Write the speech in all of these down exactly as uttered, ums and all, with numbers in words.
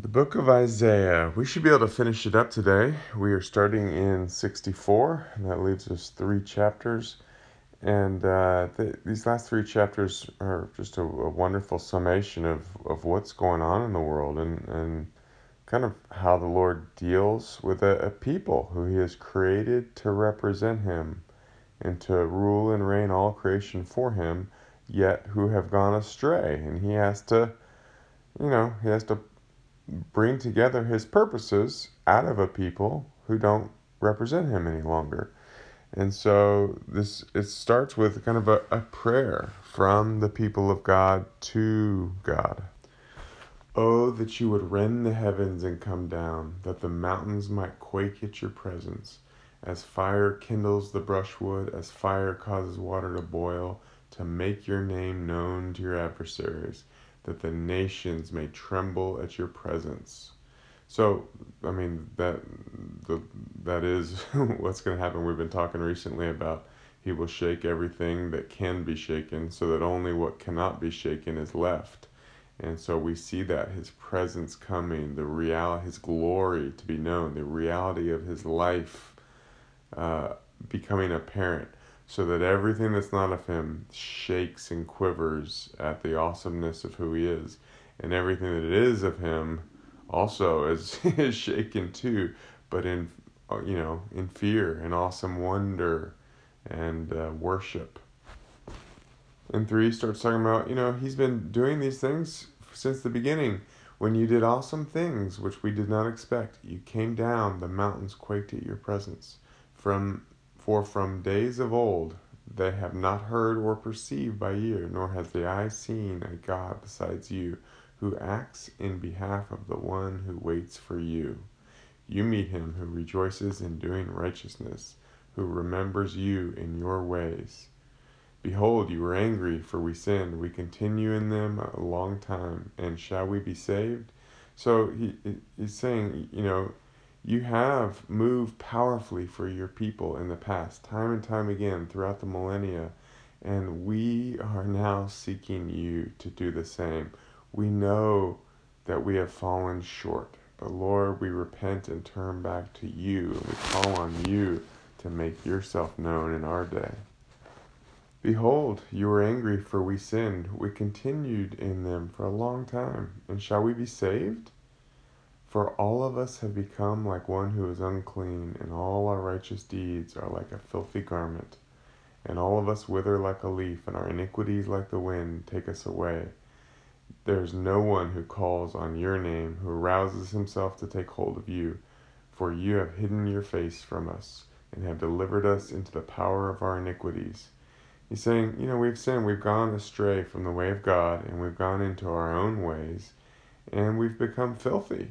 The book of Isaiah. We should be able to finish it up today. We are starting in sixty-four, and that leaves us three chapters. And uh, th- these last three chapters are just a, a wonderful summation of, of what's going on in the world and, and kind of how the Lord deals with a, a people who He has created to represent Him and to rule and reign all creation for Him, yet who have gone astray. And He has to, you know, He has to bring together His purposes out of a people who don't represent Him any longer. And so this it starts with kind of a, a prayer from the people of God to God. Oh, that you would rend the heavens and come down, that the mountains might quake at your presence. As fire kindles the brushwood, as fire causes water to boil, to make your name known to your adversaries, that the nations may tremble at your presence. So, I mean, that the, that is what's going to happen. We've been talking recently about He will shake everything that can be shaken so that only what cannot be shaken is left. And so we see that His presence coming, the reality, His glory to be known, the reality of His life uh, becoming apparent, so that everything that's not of Him shakes and quivers at the awesomeness of who He is. And everything that is of Him also is, is shaken too, but in, you know, in fear and awesome wonder and uh, worship. And three starts talking about, you know, He's been doing these things since the beginning. When you did awesome things, which we did not expect, you came down, the mountains quaked at your presence. From For from days of old they have not heard or perceived by ear, nor has the eye seen a God besides you, who acts in behalf of the one who waits for you. You meet Him who rejoices in doing righteousness, who remembers you in your ways. Behold, you were angry, for we sinned. We continue in them a long time, and shall we be saved? So he he's saying, you know, you have moved powerfully for your people in the past, time and time again throughout the millennia, and we are now seeking you to do the same. We know that we have fallen short, but Lord, we repent and turn back to you, and we call on you to make yourself known in our day. Behold, you were angry, for we sinned. We continued in them for a long time, and shall we be saved? For all of us have become like one who is unclean, and all our righteous deeds are like a filthy garment. And all of us wither like a leaf, and our iniquities like the wind take us away. There is no one who calls on your name, who arouses himself to take hold of you. For you have hidden your face from us, and have delivered us into the power of our iniquities. He's saying, you know, we've sinned, we've gone astray from the way of God, and we've gone into our own ways, and we've become filthy.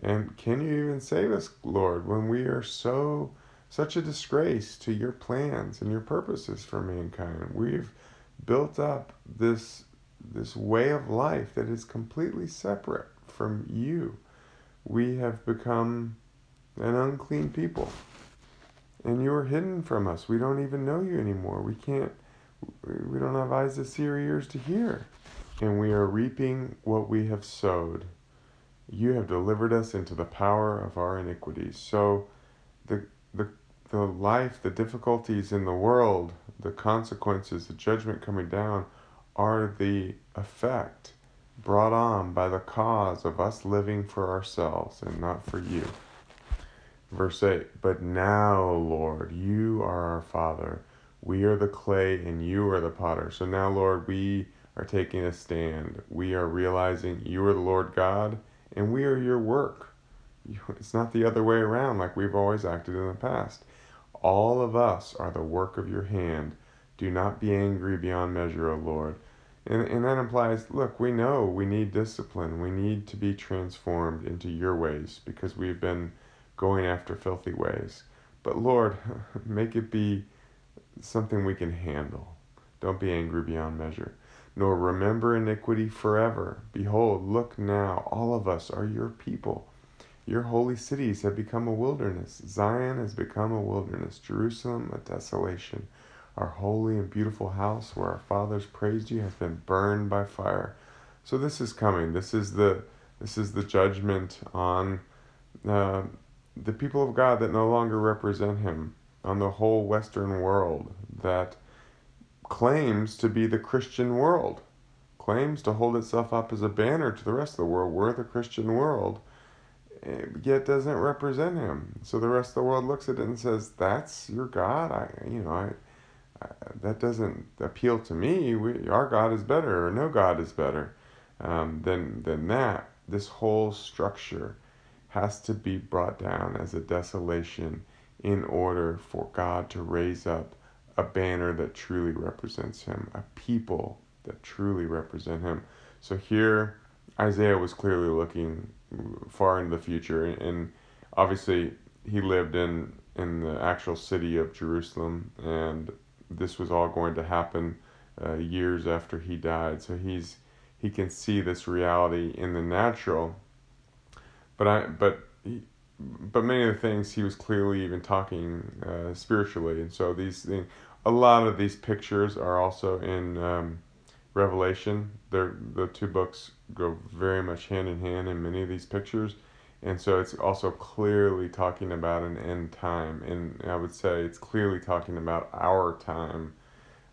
And can you even save us, Lord, when we are so such a disgrace to your plans and your purposes for mankind? We've built up this this way of life that is completely separate from you. We have become an unclean people, and you are hidden from us. We don't even know you anymore. We can't. We don't have eyes to see or ears to hear, and we are reaping what we have sowed. You have delivered us into the power of our iniquities. So the the the life, the difficulties in the world, the consequences, the judgment coming down are the effect brought on by the cause of us living for ourselves and not for you. Verse eight, but now, Lord, you are our Father. We are the clay and you are the potter. So now, Lord, we are taking a stand. We are realizing you are the Lord God, and we are your work. It's not the other way around like we've always acted in the past. All of us are the work of your hand. Do not be angry beyond measure, O Lord. And, and that implies, look, we know we need discipline. We need to be transformed into your ways because we've been going after filthy ways. But Lord, make it be something we can handle. Don't be angry beyond measure. Nor remember iniquity forever. Behold, look now, all of us are your people. Your holy cities have become a wilderness. Zion has become a wilderness. Jerusalem, a desolation. Our holy and beautiful house where our fathers praised you has been burned by fire. So this is coming. This is the This is the judgment on uh, the people of God that no longer represent him, on the whole Western world that claims to be the Christian world, claims to hold itself up as a banner to the rest of the world. We're the Christian world, yet doesn't represent him. So the rest of the world looks at it and says, that's your God? I, you know, I, I that doesn't appeal to me. We, our God is better, or no God is better um, than, than that. This whole structure has to be brought down as a desolation in order for God to raise up a banner that truly represents him, a people that truly represent him. So here, Isaiah was clearly looking far into the future, and obviously he lived in, in the actual city of Jerusalem, and this was all going to happen uh, years after he died. So he's he can see this reality in the natural, but I but he, but many of the things he was clearly even talking uh, spiritually, and so these things, a lot of these pictures are also in um, Revelation. They're, the two books go very much hand in hand in many of these pictures, and so it's also clearly talking about an end time, and I would say it's clearly talking about our time,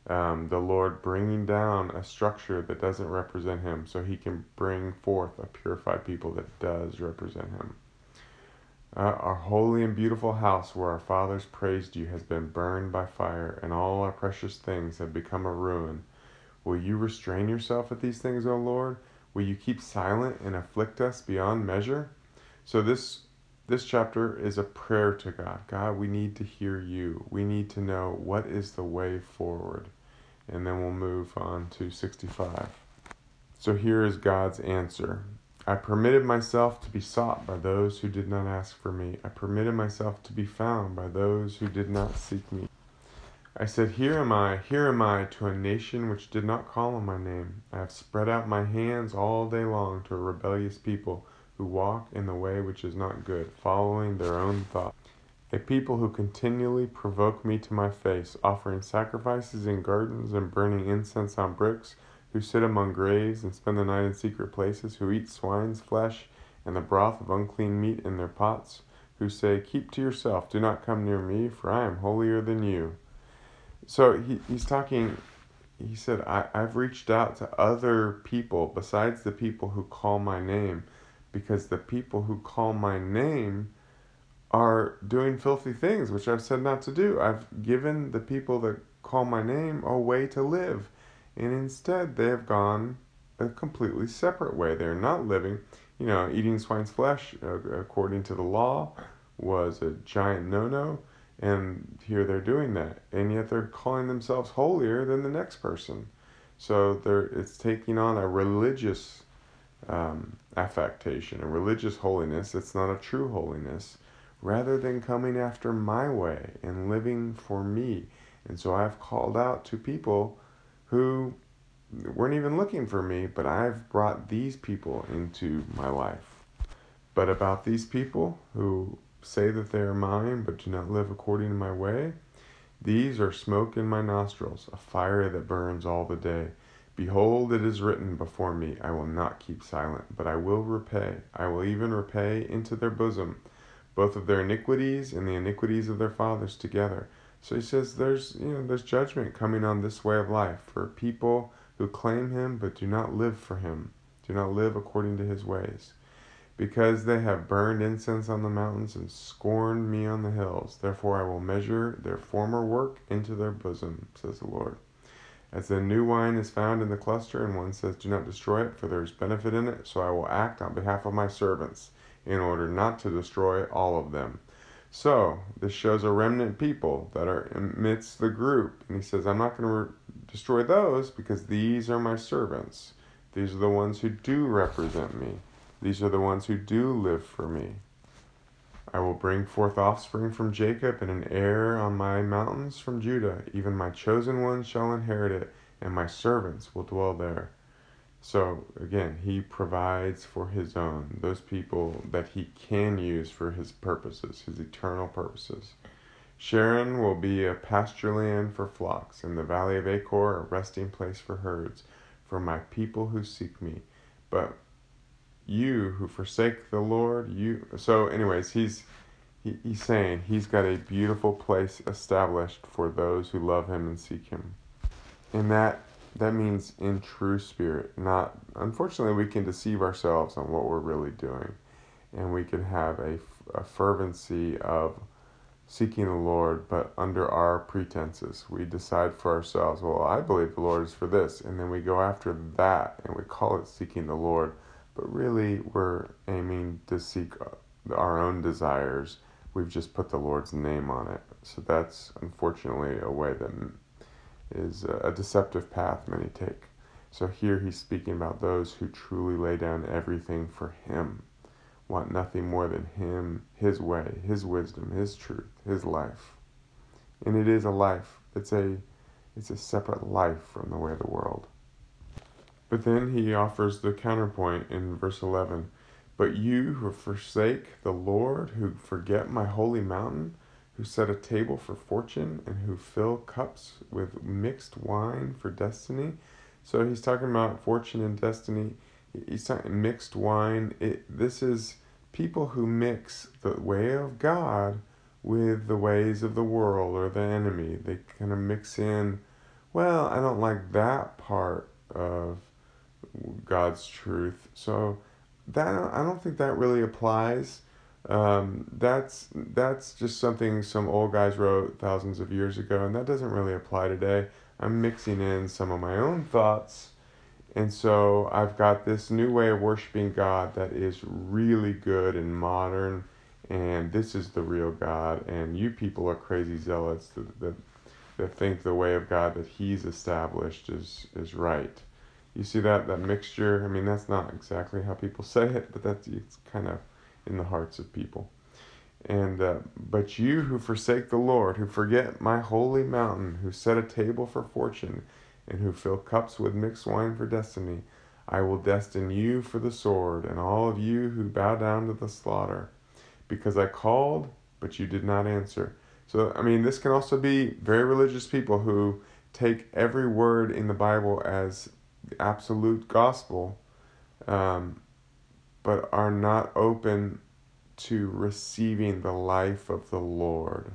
um, the Lord bringing down a structure that doesn't represent him so he can bring forth a purified people that does represent him. Uh, our holy and beautiful house where our fathers praised you has been burned by fire, and all our precious things have become a ruin. Will you restrain yourself at these things, O Lord? Will you keep silent and afflict us beyond measure? So this this chapter is a prayer to God. God, we need to hear you. We need to know what is the way forward. And then we'll move on to sixty-five. So here is God's answer. I permitted myself to be sought by those who did not ask for me. I permitted myself to be found by those who did not seek me. I said, here am I, here am I, to a nation which did not call on my name. I have spread out my hands all day long to a rebellious people who walk in the way which is not good, following their own thoughts. A people who continually provoke me to my face, offering sacrifices in gardens and burning incense on bricks, who sit among graves and spend the night in secret places, who eat swine's flesh and the broth of unclean meat in their pots, who say, keep to yourself, do not come near me, for I am holier than you. So he, he's talking, he said, I, I've reached out to other people besides the people who call my name, because the people who call my name are doing filthy things, which I've said not to do. I've given the people that call my name a way to live. And instead, they have gone a completely separate way. They're not living, you know, eating swine's flesh, uh, according to the law, was a giant no-no. And here they're doing that. And yet they're calling themselves holier than the next person. So they're it's taking on a religious um, affectation, a religious holiness. It's not a true holiness. Rather than coming after my way and living for me. And so I've called out to people who weren't even looking for me, but I've brought these people into my life. But about these people who say that they are mine, but do not live according to my way, these are smoke in my nostrils, a fire that burns all the day. Behold, it is written before me, I will not keep silent, but I will repay. I will even repay into their bosom, both of their iniquities and the iniquities of their fathers together. So he says there's you know there's judgment coming on this way of life for people who claim him but do not live for him, do not live according to his ways. Because they have burned incense on the mountains and scorned me on the hills, therefore I will measure their former work into their bosom, says the Lord. As the new wine is found in the cluster, and one says, do not destroy it, for there is benefit in it, so I will act on behalf of my servants in order not to destroy all of them. So, this shows a remnant people that are amidst the group. And he says, I'm not going to re- destroy those, because these are my servants. These are the ones who do represent me. These are the ones who do live for me. I will bring forth offspring from Jacob and an heir on my mountains from Judah. Even my chosen ones shall inherit it, and my servants will dwell there. So, again, he provides for his own, those people that he can use for his purposes, his eternal purposes. Sharon will be a pasture land for flocks, and the valley of Achor a resting place for herds, for my people who seek me. But you who forsake the Lord, you. So anyways, he's he, he's saying he's got a beautiful place established for those who love him and seek him. And that that means in true spirit. Not, unfortunately, we can deceive ourselves on what we're really doing. And we can have a, a fervency of seeking the Lord, but under our pretenses. We decide for ourselves, well, I believe the Lord is for this, and then we go after that, and we call it seeking the Lord, but really we're aiming to seek our own desires. We've just put the Lord's name on it. So that's, unfortunately, a way that is a deceptive path many take. So here he's speaking about those who truly lay down everything for him, want nothing more than him, his way, his wisdom, his truth, his life. And it is a life. It's a it's a separate life from the way of the world. But then he offers the counterpoint in verse eleven. But you who forsake the Lord, who forget my holy mountain, who set a table for fortune, and who fill cups with mixed wine for destiny. So he's talking about fortune and destiny. He's talking mixed wine. It, this is people who mix the way of God with the ways of the world or the enemy. They kind of mix in, well, I don't like that part of God's truth. So that I don't think that really applies. Um, that's that's just something some old guys wrote thousands of years ago, and that doesn't really apply today. I'm mixing in some of my own thoughts. And so I've got this new way of worshiping God that is really good and modern, and this is the real God, and you people are crazy zealots that that, that think the way of God that he's established is, is right. You see that, that mixture? I mean, that's not exactly how people say it, but that's it's kind of in the hearts of people. And uh, but you who forsake the Lord, who forget my holy mountain, who set a table for fortune, and who fill cups with mixed wine for destiny, I will destine you for the sword, and all of you who bow down to the slaughter, because I called, but you did not answer. So, I mean, this can also be very religious people who take every word in the Bible as absolute gospel, um, but are not open to receiving the life of the Lord,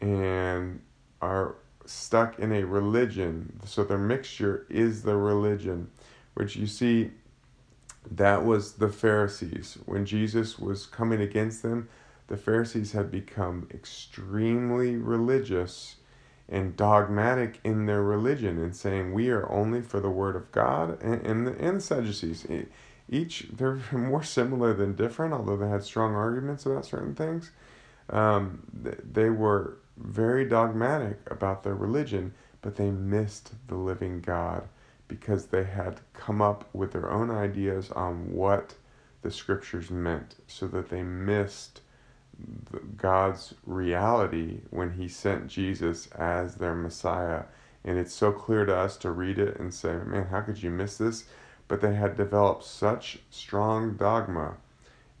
and are stuck in a religion. So their mixture is the religion, which you see, that was the Pharisees. When Jesus was coming against them, the Pharisees had become extremely religious and dogmatic in their religion and saying, we are only for the word of God, and, and, the, and the Sadducees. Each, they're more similar than different, although they had strong arguments about certain things. Um, they were very dogmatic about their religion, but they missed the living God because they had come up with their own ideas on what the scriptures meant, so that they missed God's reality when he sent Jesus as their Messiah. And it's so clear to us to read it and say, man, how could you miss this? But they had developed such strong dogma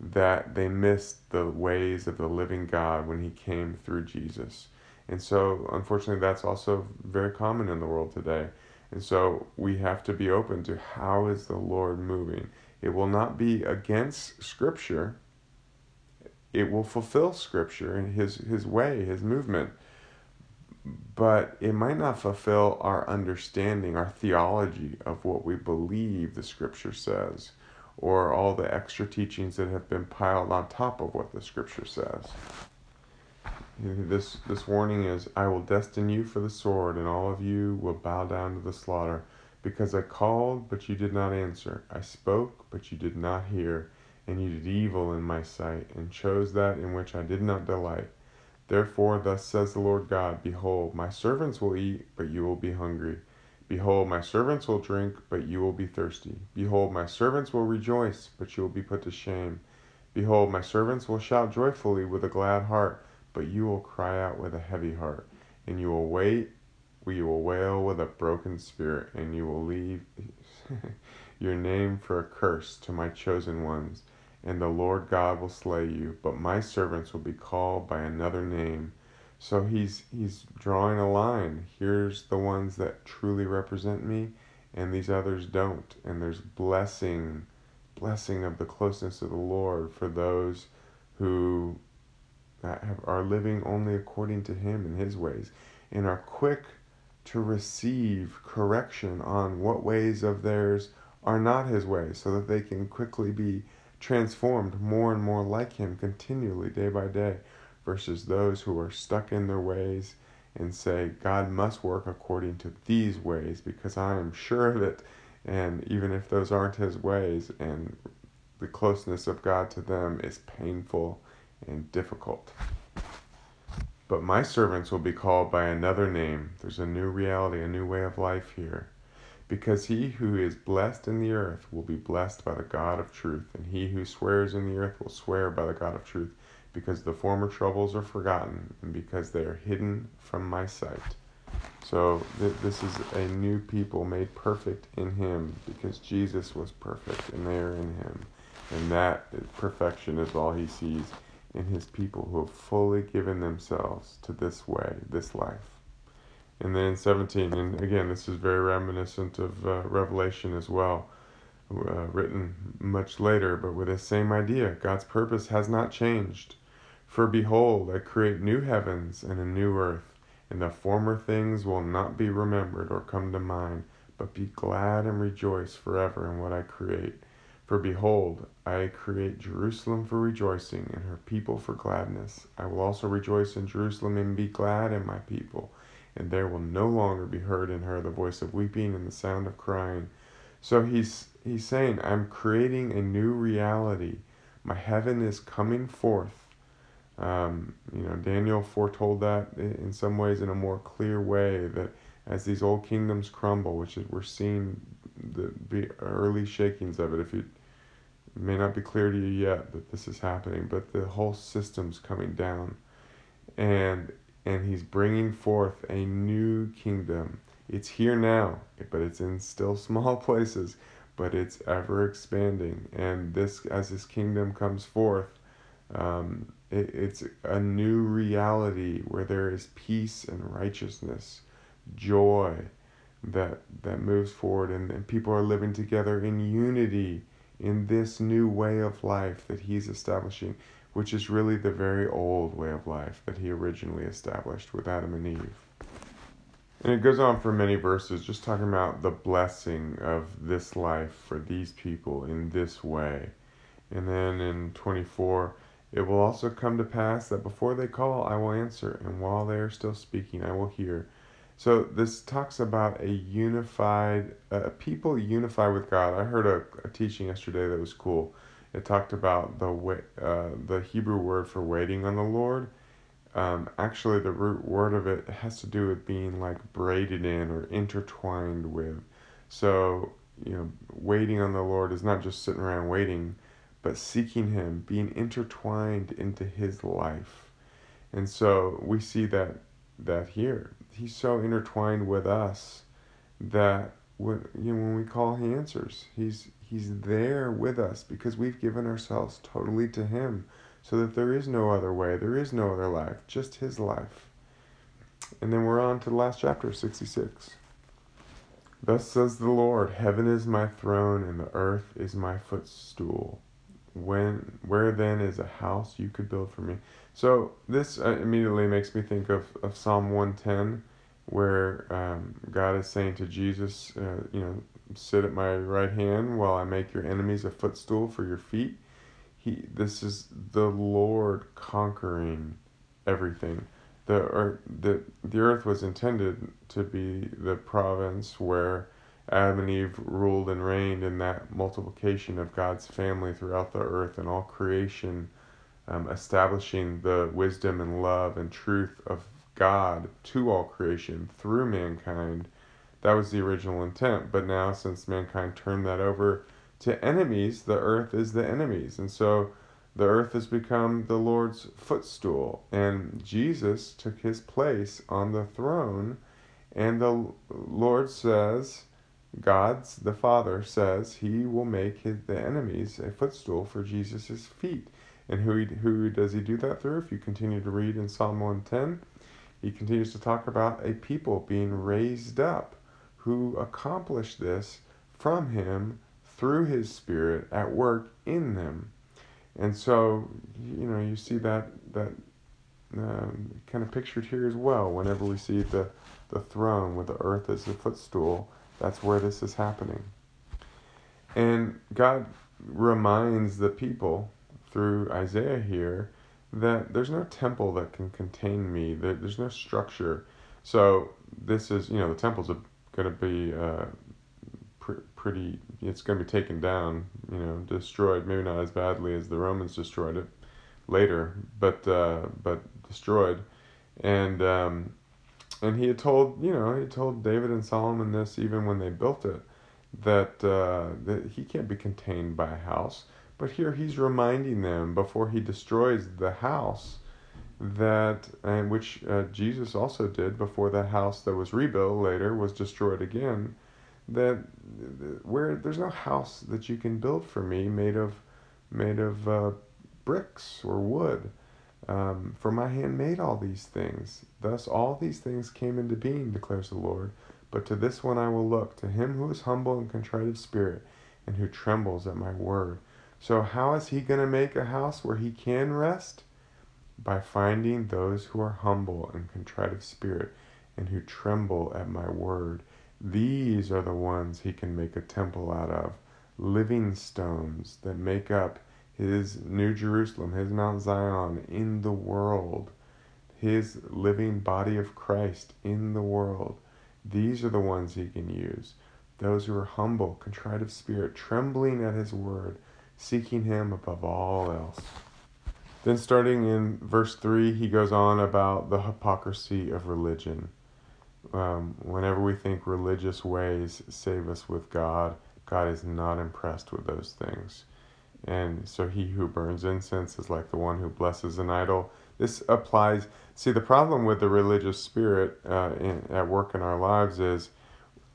that they missed the ways of the living God when he came through Jesus. And so, unfortunately, that's also very common in the world today. And so we have to be open to how is the Lord moving. It will not be against Scripture. It will fulfill Scripture and his, his way, his movement. But it might not fulfill our understanding, our theology of what we believe the Scripture says, or all the extra teachings that have been piled on top of what the Scripture says. This this warning is, I will destine you for the sword, and all of you will bow down to the slaughter, because I called, but you did not answer. I spoke, but you did not hear, and you did evil in my sight, and chose that in which I did not delight. Therefore, thus says the Lord God, behold, my servants will eat, but you will be hungry. Behold, my servants will drink, but you will be thirsty. Behold, my servants will rejoice, but you will be put to shame. Behold, my servants will shout joyfully with a glad heart, but you will cry out with a heavy heart. And you will wait, you will wail with a broken spirit, and you will leave your name for a curse to my chosen ones. And the Lord God will slay you, but my servants will be called by another name. So he's he's drawing a line. Here's the ones that truly represent me, and these others don't. And there's blessing, blessing of the closeness of the Lord for those who have, are living only according to Him and His ways, and are quick to receive correction on what ways of theirs are not His ways, so that they can quickly be transformed more and more like Him continually, day by day, versus those who are stuck in their ways and say, God must work according to these ways because I am sure of it, and even if those aren't His ways, and the closeness of God to them is painful and difficult. But my servants will be called by another name. There's a new reality, a new way of life here. Because he who is blessed in the earth will be blessed by the God of truth, and he who swears in the earth will swear by the God of truth, because the former troubles are forgotten, and because they are hidden from my sight. So th- this is a new people made perfect in Him, because Jesus was perfect, and they are in Him. And that perfection is all He sees in His people who have fully given themselves to this way, this life. And then seventeen, and again, this is very reminiscent of uh, Revelation as well, uh, written much later, but with the same idea. God's purpose has not changed. For behold, I create new heavens and a new earth, and the former things will not be remembered or come to mind, but be glad and rejoice forever in what I create. For behold, I create Jerusalem for rejoicing, and her people for gladness. I will also rejoice in Jerusalem and be glad in my people. And there will no longer be heard in her the voice of weeping and the sound of crying. So he's he's saying, I'm creating a new reality. My heaven is coming forth. Um, you know, Daniel foretold that in some ways in a more clear way, that as these old kingdoms crumble, which is, we're seeing the early shakings of it, if you It may not be clear to you yet that this is happening, but the whole system's coming down, and and he's bringing forth a new kingdom. It's here now, but it's in still small places, but it's ever expanding. And this, as this kingdom comes forth, um, it, it's a new reality where there is peace and righteousness, joy that that moves forward, and, and people are living together in unity in this new way of life that he's establishing, which is really the very old way of life that he originally established with Adam and Eve. And it goes on for many verses, just talking about the blessing of this life for these people in this way. And then in twenty-four, it will also come to pass that before they call, I will answer, and while they are still speaking, I will hear. So this talks about a unified, uh, people unified with God. I heard a, a teaching yesterday that was cool. It talked about the way, uh, the Hebrew word for waiting on the Lord. Um, actually, the root word of it has to do with being like braided in or intertwined with. So, you know, waiting on the Lord is not just sitting around waiting, but seeking Him, being intertwined into His life. And so we see that that here. He's so intertwined with us that when, you know, when we call, He answers. He's He's there with us because we've given ourselves totally to Him, so that there is no other way, there is no other life, just His life. And then we're on to the last chapter, sixty-six. Thus says the Lord, heaven is my throne and the earth is my footstool. When, where then is a house you could build for me? So this uh, immediately makes me think of, of Psalm one ten, where um, God is saying to Jesus, uh, you know, sit at my right hand while I make your enemies a footstool for your feet. He, this is the Lord conquering everything. The earth, the, the earth was intended to be the province where Adam and Eve ruled and reigned, in that multiplication of God's family throughout the earth and all creation, um, establishing the wisdom and love and truth of God to all creation through mankind. That was the original intent. But now, since mankind turned that over to enemies, the earth is the enemies. And so the earth has become the Lord's footstool, and Jesus took His place on the throne. And the Lord says, God's, the Father says, He will make his, the enemies a footstool for Jesus' feet. And who he, who does He do that through? If you continue to read in Psalm one ten, He continues to talk about a people being raised up who accomplished this from Him through his Spirit at work in them. And so, you know, you see that that um, kind of pictured here as well. Whenever we see the, the throne with the earth as the footstool, that's where this is happening. And God reminds the people through Isaiah here that there's no temple that can contain me, that there's no structure. So this is, you know, the temple's going to be uh, pr- pretty, it's going to be taken down, you know, destroyed, maybe not as badly as the Romans destroyed it later, but uh, but destroyed. And um, and he had told, you know, he told David and Solomon this even when they built it, that uh, that he can't be contained by a house. But here he's reminding them before he destroys the house that, and which uh, Jesus also did before the house that was rebuilt later was destroyed again, that where there's no house that you can build for me made of made of uh, bricks or wood. Um, for my hand made all these things. Thus all these things came into being, declares the Lord. But to this one I will look, to him who is humble and contrite of spirit, and who trembles at my word. So how is he going to make a house where he can rest? By finding those who are humble and contrite of spirit and who tremble at my word. These are the ones he can make a temple out of, living stones that make up his New Jerusalem, his Mount Zion in the world, his living body of Christ in the world. These are the ones he can use. Those who are humble, contrite of spirit, trembling at his word, seeking him above all else. Then starting in verse three, he goes on about the hypocrisy of religion. Um, whenever we think religious ways save us with God, God is not impressed with those things. And so he who burns incense is like the one who blesses an idol. This applies. See, the problem with the religious spirit uh, in, at work in our lives is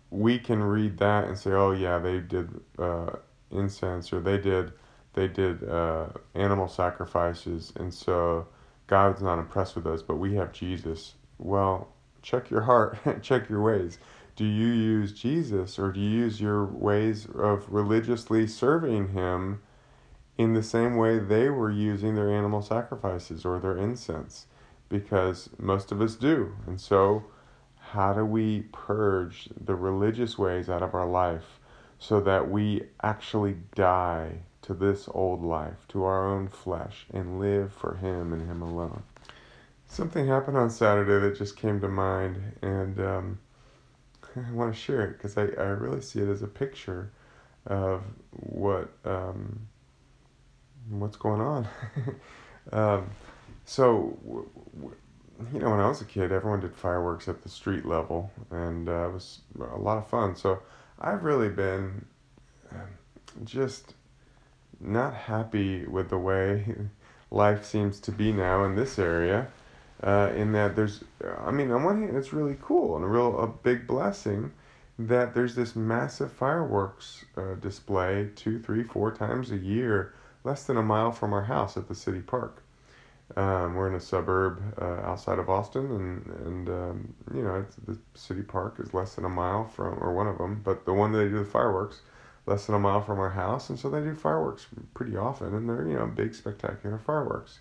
we can read that and say, oh yeah, they did... Uh, incense, or they did they did uh, animal sacrifices, and so God's not impressed with us, but we have Jesus. Well, check your heart, check your ways. Do you use Jesus, or do you use your ways of religiously serving him in the same way they were using their animal sacrifices or their incense? Because most of us do. And so how do we purge the religious ways out of our life so that we actually die to this old life, to our own flesh, and live for him and him alone? Something happened on Saturday that just came to mind, and um, I want to share it because I, I really see it as a picture of what um, what's going on. um, so, w- w- you know, when I was a kid, everyone did fireworks at the street level, and uh, it was a lot of fun. So I've really been just not happy with the way life seems to be now in this area, uh, in that there's, I mean, on one hand, it's really cool and a real a big blessing that there's this massive fireworks uh, display two, three, four times a year, less than a mile from our house at the city park. Um, we're in a suburb uh, outside of Austin, and, and um, you know, it's, the city park is less than a mile from, or one of them, but the one that they do the fireworks, less than a mile from our house, and so they do fireworks pretty often, and they're, you know, big, spectacular fireworks.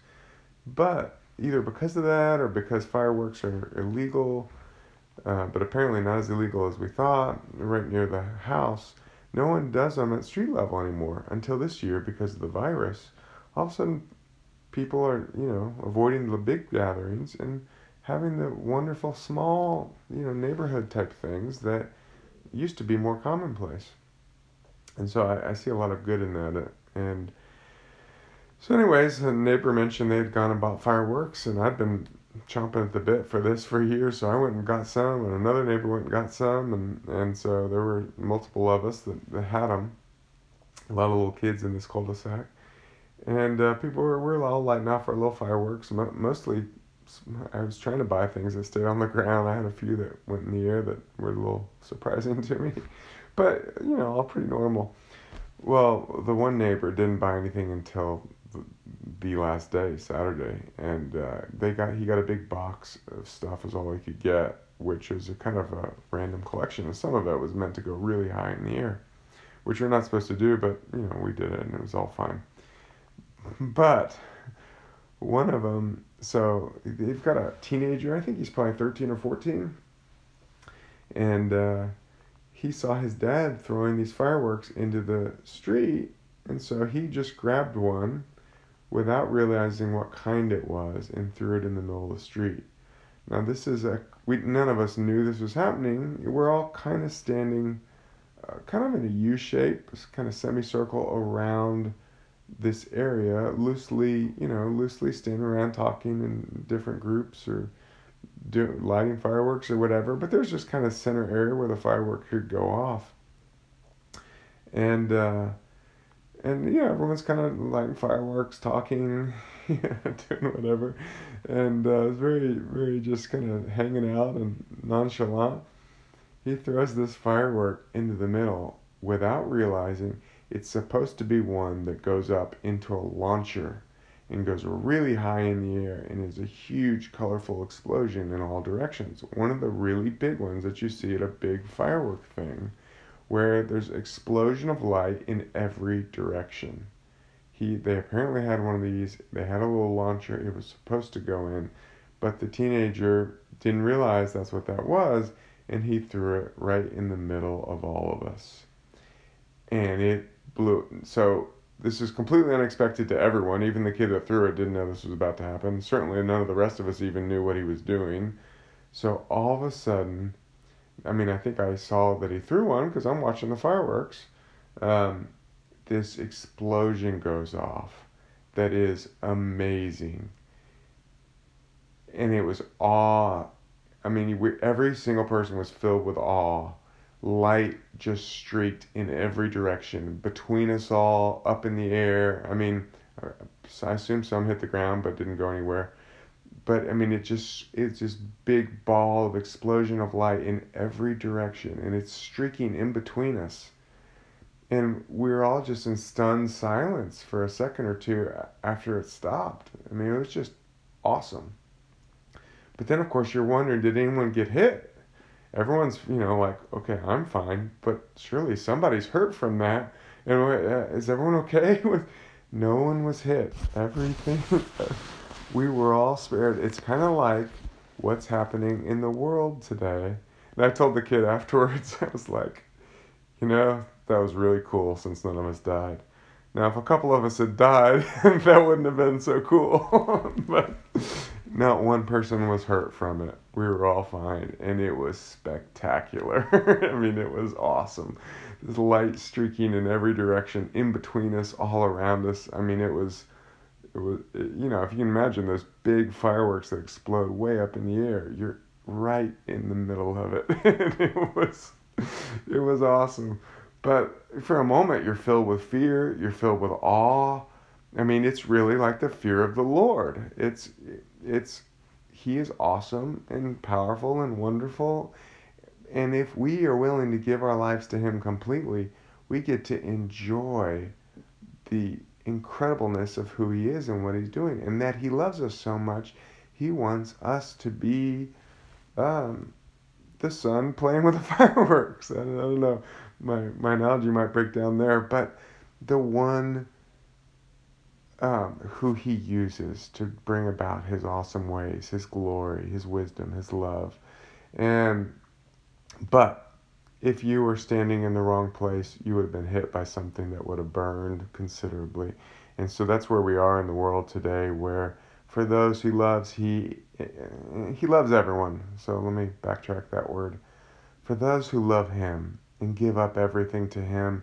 But either because of that or because fireworks are illegal, uh, but apparently not as illegal as we thought, right near the house, no one does them at street level anymore until this year because of the virus. All of a sudden, people are, you know, avoiding the big gatherings and having the wonderful small, you know, neighborhood type things that used to be more commonplace. And so I, I see a lot of good in that. And so anyways, a neighbor mentioned they'd gone and bought fireworks, and I've been chomping at the bit for this for years. So I went and got some, and another neighbor went and got some. And, and so there were multiple of us that, that had them. A lot of little kids in this cul-de-sac. And uh, people were, were all lighting off our little fireworks. Mo- mostly, I was trying to buy things that stayed on the ground. I had a few that went in the air that were a little surprising to me. But, you know, all pretty normal. Well, the one neighbor didn't buy anything until the, the last day, Saturday. And uh, they got he got a big box of stuff is all he could get, which is a kind of a random collection. And some of it was meant to go really high in the air. which you're not supposed to do, but, you know, we did it and it was all fine. But one of them, so they've got a teenager, I think he's probably thirteen or fourteen, and uh, he saw his dad throwing these fireworks into the street, and so he just grabbed one without realizing what kind it was and threw it in the middle of the street. Now this is a, we, none of us knew this was happening. We're all kind of standing uh, kind of in a U shape, kind of semicircle around this area, loosely, you know, loosely standing around talking in different groups or do, lighting fireworks or whatever, but there's just kind of center area where the firework could go off. And, uh, and yeah, everyone's kind of lighting fireworks, talking, you know, doing whatever. And uh, it's very, very just kind of hanging out and nonchalant. He throws this firework into the middle without realizing it's supposed to be one that goes up into a launcher and goes really high in the air and is a huge colorful explosion in all directions. One of the really big ones that you see at a big firework thing, where there's explosion of light in every direction. He, they apparently had one of these. They had a little launcher. It was supposed to go in, but the teenager didn't realize that's what that was, and he threw it right in the middle of all of us. And it blew. So this is completely unexpected to everyone. Even the kid that threw it didn't know this was about to happen. Certainly none of the rest of us even knew what he was doing. So all of a sudden, I mean, I think I saw that he threw one because I'm watching the fireworks. Um, this explosion goes off that is amazing. And it was awe. I mean, we, every single person was filled with awe. Light just streaked in every direction, between us all, up in the air. I mean, I assume some hit the ground but didn't go anywhere. But I mean, it just, it's this big ball of explosion of light in every direction, and it's streaking in between us. And we were all just in stunned silence for a second or two after it stopped. I mean, it was just awesome. But then, of course, you're wondering, did anyone get hit? Everyone's, you know, like, okay, I'm fine, but surely somebody's hurt from that. And uh, is everyone okay? No one was hit. Everything. We were all spared. It's kind of like what's happening in the world today. And I told the kid afterwards, I was like, you know, that was really cool since none of us died. Now, if a couple of us had died, that wouldn't have been so cool. But not one person was hurt from it. We were all fine, and it was spectacular. I mean, it was awesome. This light streaking in every direction, in between us, all around us. I mean, it was... It was, you know, if you can imagine those big fireworks that explode way up in the air, you're right in the middle of it. And it was, it was awesome. But for a moment, you're filled with fear. You're filled with awe. I mean, it's really like the fear of the Lord. It's, it's, He is awesome and powerful and wonderful. And if we are willing to give our lives to Him completely, we get to enjoy the incredibleness of who He is and what He's doing, and that He loves us so much He wants us to be um, the sun playing with the fireworks. I don't, I don't know, my, my analogy might break down there, but the one um, who He uses to bring about His awesome ways, His glory, His wisdom, His love. And but if you were standing in the wrong place, you would have been hit by something that would have burned considerably. And so that's where we are in the world today, where for those He loves, he, he loves everyone. So let me backtrack that word. For those who love Him and give up everything to Him,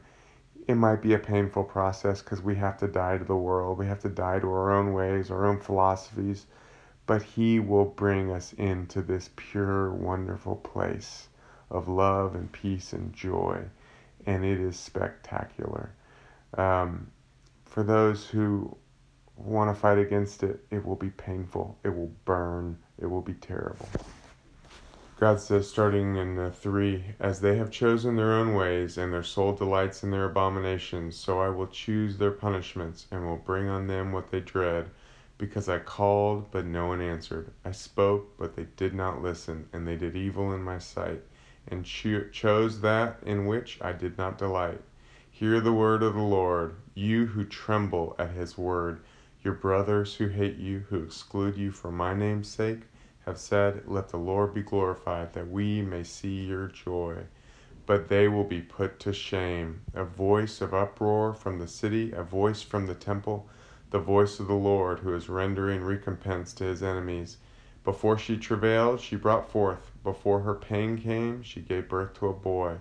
it might be a painful process because we have to die to the world. We have to die to our own ways, our own philosophies. But He will bring us into this pure, wonderful place of love and peace and joy, and it is spectacular. Um, for those who want to fight against it, it will be painful, it will burn, it will be terrible. God says, starting in uh, three, as they have chosen their own ways, and their soul delights in their abominations, so I will choose their punishments, and will bring on them what they dread, because I called, but no one answered. I spoke, but they did not listen, and they did evil in my sight, and cho- chose that in which I did not delight. Hear the word of the Lord, you who tremble at his word. Your brothers who hate you, who exclude you for my name's sake, have said, let the Lord be glorified, that we may see your joy. But they will be put to shame. A voice of uproar from the city, a voice from the temple, the voice of the Lord, who is rendering recompense to his enemies. Before she travailed, she brought forth. Before her pain came, she gave birth to a boy.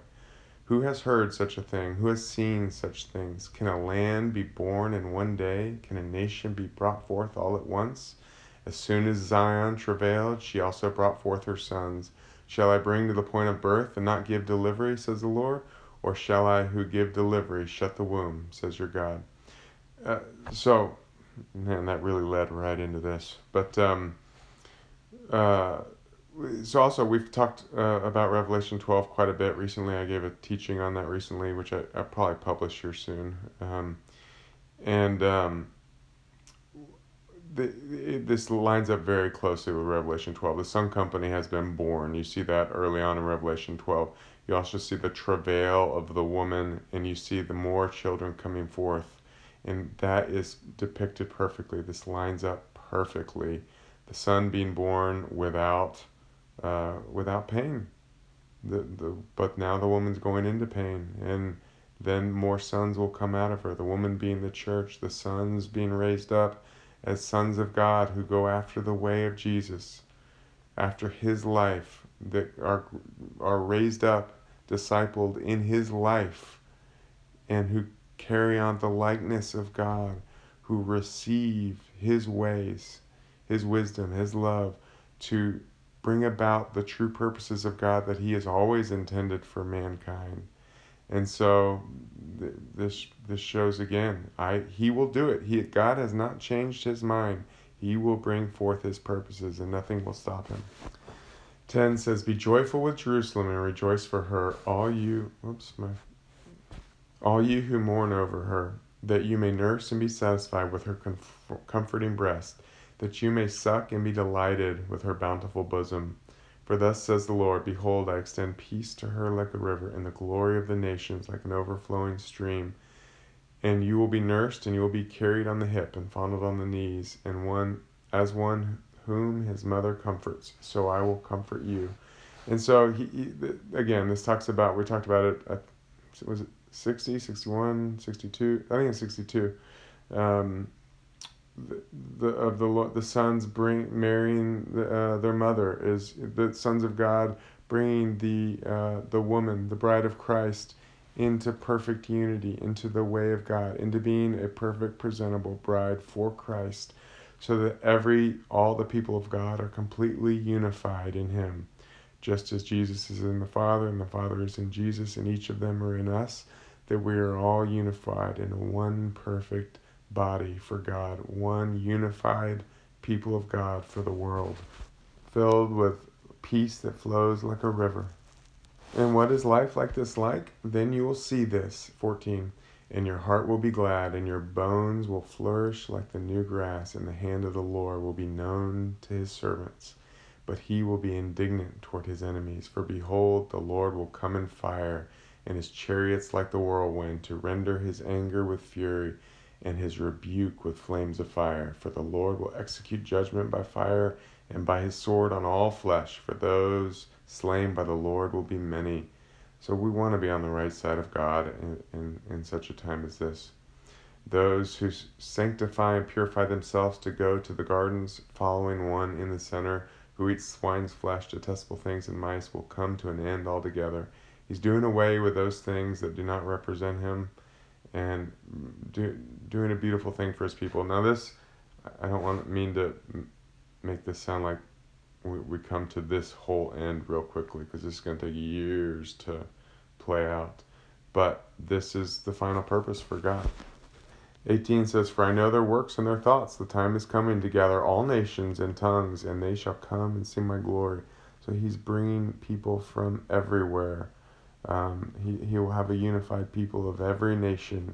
Who has heard such a thing? Who has seen such things? Can a land be born in one day? Can a nation be brought forth all at once? As soon as Zion travailed, she also brought forth her sons. Shall I bring to the point of birth and not give delivery, says the Lord? Or shall I who give delivery shut the womb, says your God? Uh, so, man, that really led right into this. But, um, uh, so also we've talked uh, about Revelation twelve quite a bit recently. I gave a teaching on that recently, which I, I'll probably publish here soon. Um, and um, the, it, this lines up very closely with Revelation twelve. The Sun Company has been born. You see that early on in Revelation twelve. You also see the travail of the woman, and you see the more children coming forth. And that is depicted perfectly. This lines up perfectly. The son being born without... Uh, without pain, the the but now the woman's going into pain, and then more sons will come out of her. The woman being the church, the sons being raised up as sons of God who go after the way of Jesus, after His life, that are are raised up, discipled in His life, and who carry on the likeness of God, who receive His ways, His wisdom, His love, to bring about the true purposes of God that He has always intended for mankind. And so th- this this shows again, I He will do it. He God has not changed His mind. He will bring forth His purposes, and nothing will stop Him. ten says, be joyful with Jerusalem and rejoice for her, all you oops, my all you who mourn over her, that you may nurse and be satisfied with her comf- comforting breast, that you may suck and be delighted with her bountiful bosom. For thus says the Lord, behold, I extend peace to her like a river, and the glory of the nations like an overflowing stream. And you will be nursed, and you will be carried on the hip, and fondled on the knees, and one as one whom his mother comforts, so I will comfort you. And so, he, he again, this talks about, we talked about it, at, was it sixty, sixty-one, sixty-two? I think it's sixty-two. Um... The, the of the the sons bring marrying the, uh, their mother is the sons of God bringing the uh, the woman, the bride of Christ, into perfect unity, into the way of God, into being a perfect presentable bride for Christ, so that every all the people of God are completely unified in Him, just as Jesus is in the Father and the Father is in Jesus, and each of them are in us, that we are all unified in one perfect body for God, one unified people of God for the world, filled with peace that flows like a river. And what is life like this like? Then you will see this. fourteen. And your heart will be glad, and your bones will flourish like the new grass, and the hand of the Lord will be known to His servants. But He will be indignant toward His enemies. For behold, the Lord will come in fire, and His chariots like the whirlwind, to render His anger with fury, and His rebuke with flames of fire. For the Lord will execute judgment by fire, and by His sword on all flesh, for those slain by the Lord will be many. So we want to be on the right side of God in, in, in such a time as this. Those who sanctify and purify themselves to go to the gardens, following one in the center, who eats swine's flesh, detestable things, and mice, will come to an end altogether. He's doing away with those things that do not represent Him, and do, doing a beautiful thing for His people. Now this, I don't want mean to make this sound like we, we come to this whole end real quickly, because this is going to take years to play out. But this is the final purpose for God. eighteen says, for I know their works and their thoughts. The time is coming to gather all nations and tongues, and they shall come and see my glory. So He's bringing people from everywhere. Um, he, he will have a unified people of every nation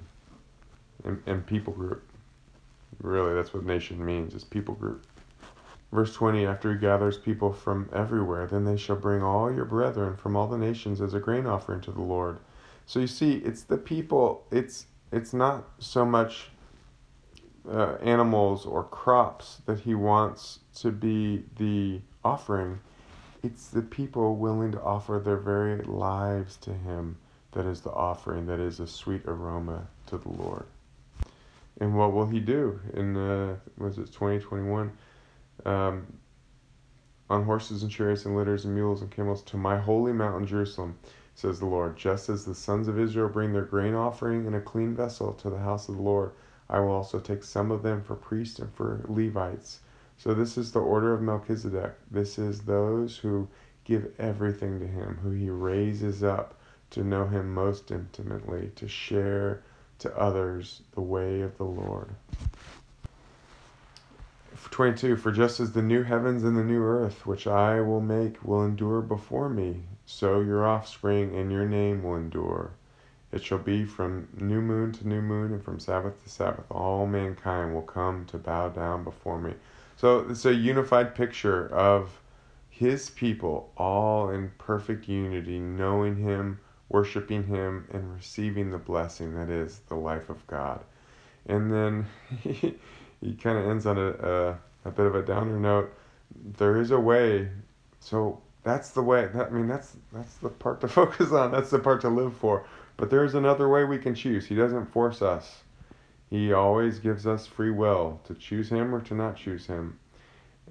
and, and people group. Really, that's what nation means, is people group. Verse twenty, after He gathers people from everywhere, then they shall bring all your brethren from all the nations as a grain offering to the Lord. So you see, it's the people, it's it's not so much uh, animals or crops that he wants to be the offering. It's the people willing to offer their very lives to him that is the offering, that is a sweet aroma to the Lord. And what will he do in, uh, was it twenty twenty-one? Um, on horses and chariots and litters and mules and camels to my holy mountain Jerusalem, says the Lord. Just as the sons of Israel bring their grain offering in a clean vessel to the house of the Lord, I will also take some of them for priests and for Levites. So this is the order of Melchizedek. This is those who give everything to him, who he raises up to know him most intimately, to share to others the way of the Lord. twenty-two, for just as the new heavens and the new earth, which I will make, will endure before me, so your offspring and your name will endure. It shall be from new moon to new moon and from Sabbath to Sabbath. All mankind will come to bow down before me. So it's a unified picture of his people, all in perfect unity, knowing him, worshiping him, and receiving the blessing that is the life of God. And then he, he kind of ends on a, a a bit of a downer note. There is a way. So that's the way. That, I mean, that's that's the part to focus on. That's the part to live for. But there is another way we can choose. He doesn't force us. He always gives us free will to choose him or to not choose him.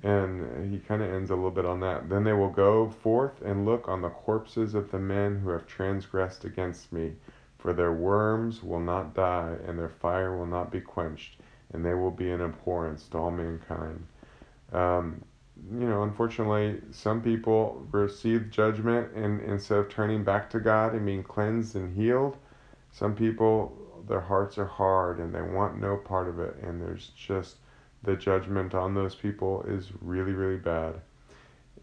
And he kind of ends a little bit on that. Then they will go forth and look on the corpses of the men who have transgressed against me, for their worms will not die, and their fire will not be quenched, and they will be an abhorrence to all mankind. Um, you know, unfortunately, some people receive judgment, and instead of turning back to God and being cleansed and healed, some people, their hearts are hard, and they want no part of it, and there's just... the judgment on those people is really, really bad.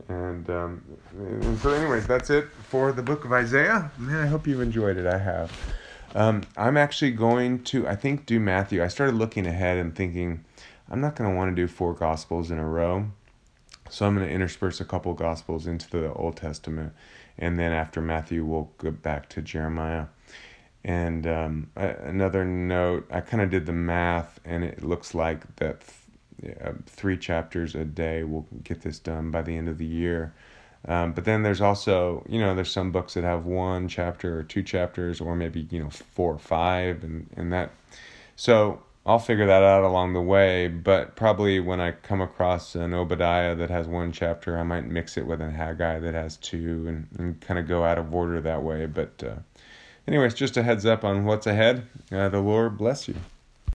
And, um, and so anyways, that's it for the book of Isaiah. Man, I hope you've enjoyed it. I have. Um, I'm actually going to, I think, do Matthew. I started looking ahead and thinking, I'm not going to want to do four Gospels in a row. So I'm going to intersperse a couple Gospels into the Old Testament. And then after Matthew, we'll go back to Jeremiah. And um, another note, I kind of did the math, and it looks like that Uh, three chapters a day. We'll get this done by the end of the year. Um, but then there's also, you know, there's some books that have one chapter or two chapters, or maybe, you know, four or five, and, and that. So I'll figure that out along the way, but probably when I come across an Obadiah that has one chapter, I might mix it with an Haggai that has two, and, and kind of go out of order that way. But uh, anyways, just a heads up on what's ahead. Uh, the Lord bless you.